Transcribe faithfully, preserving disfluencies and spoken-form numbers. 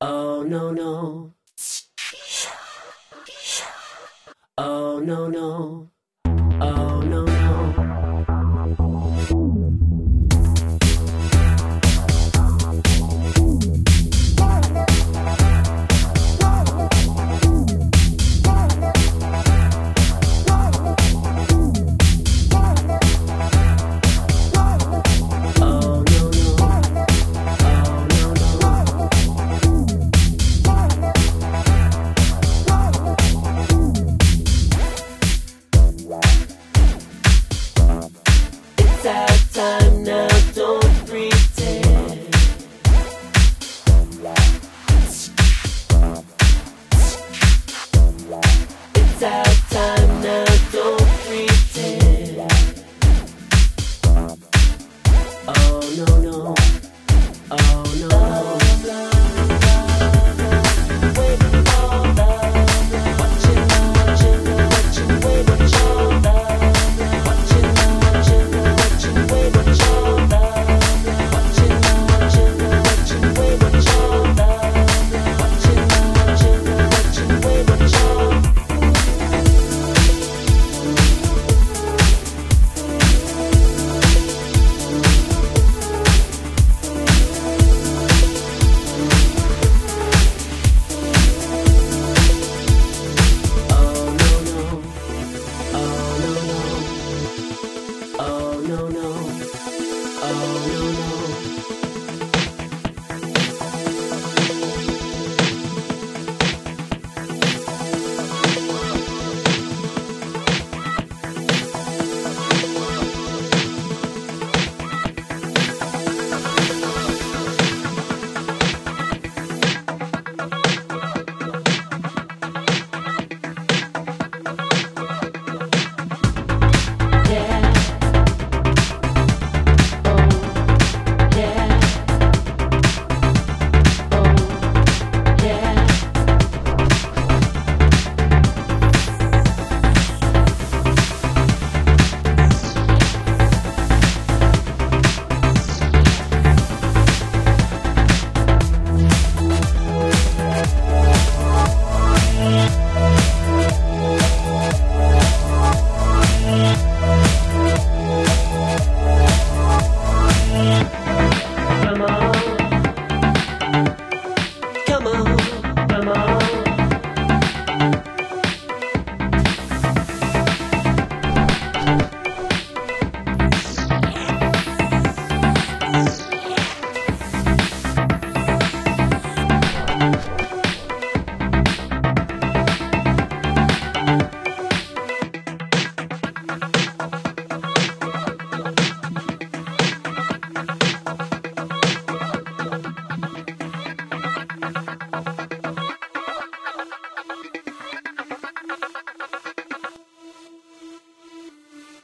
Oh no no. Oh no no. Oh no no. Come on.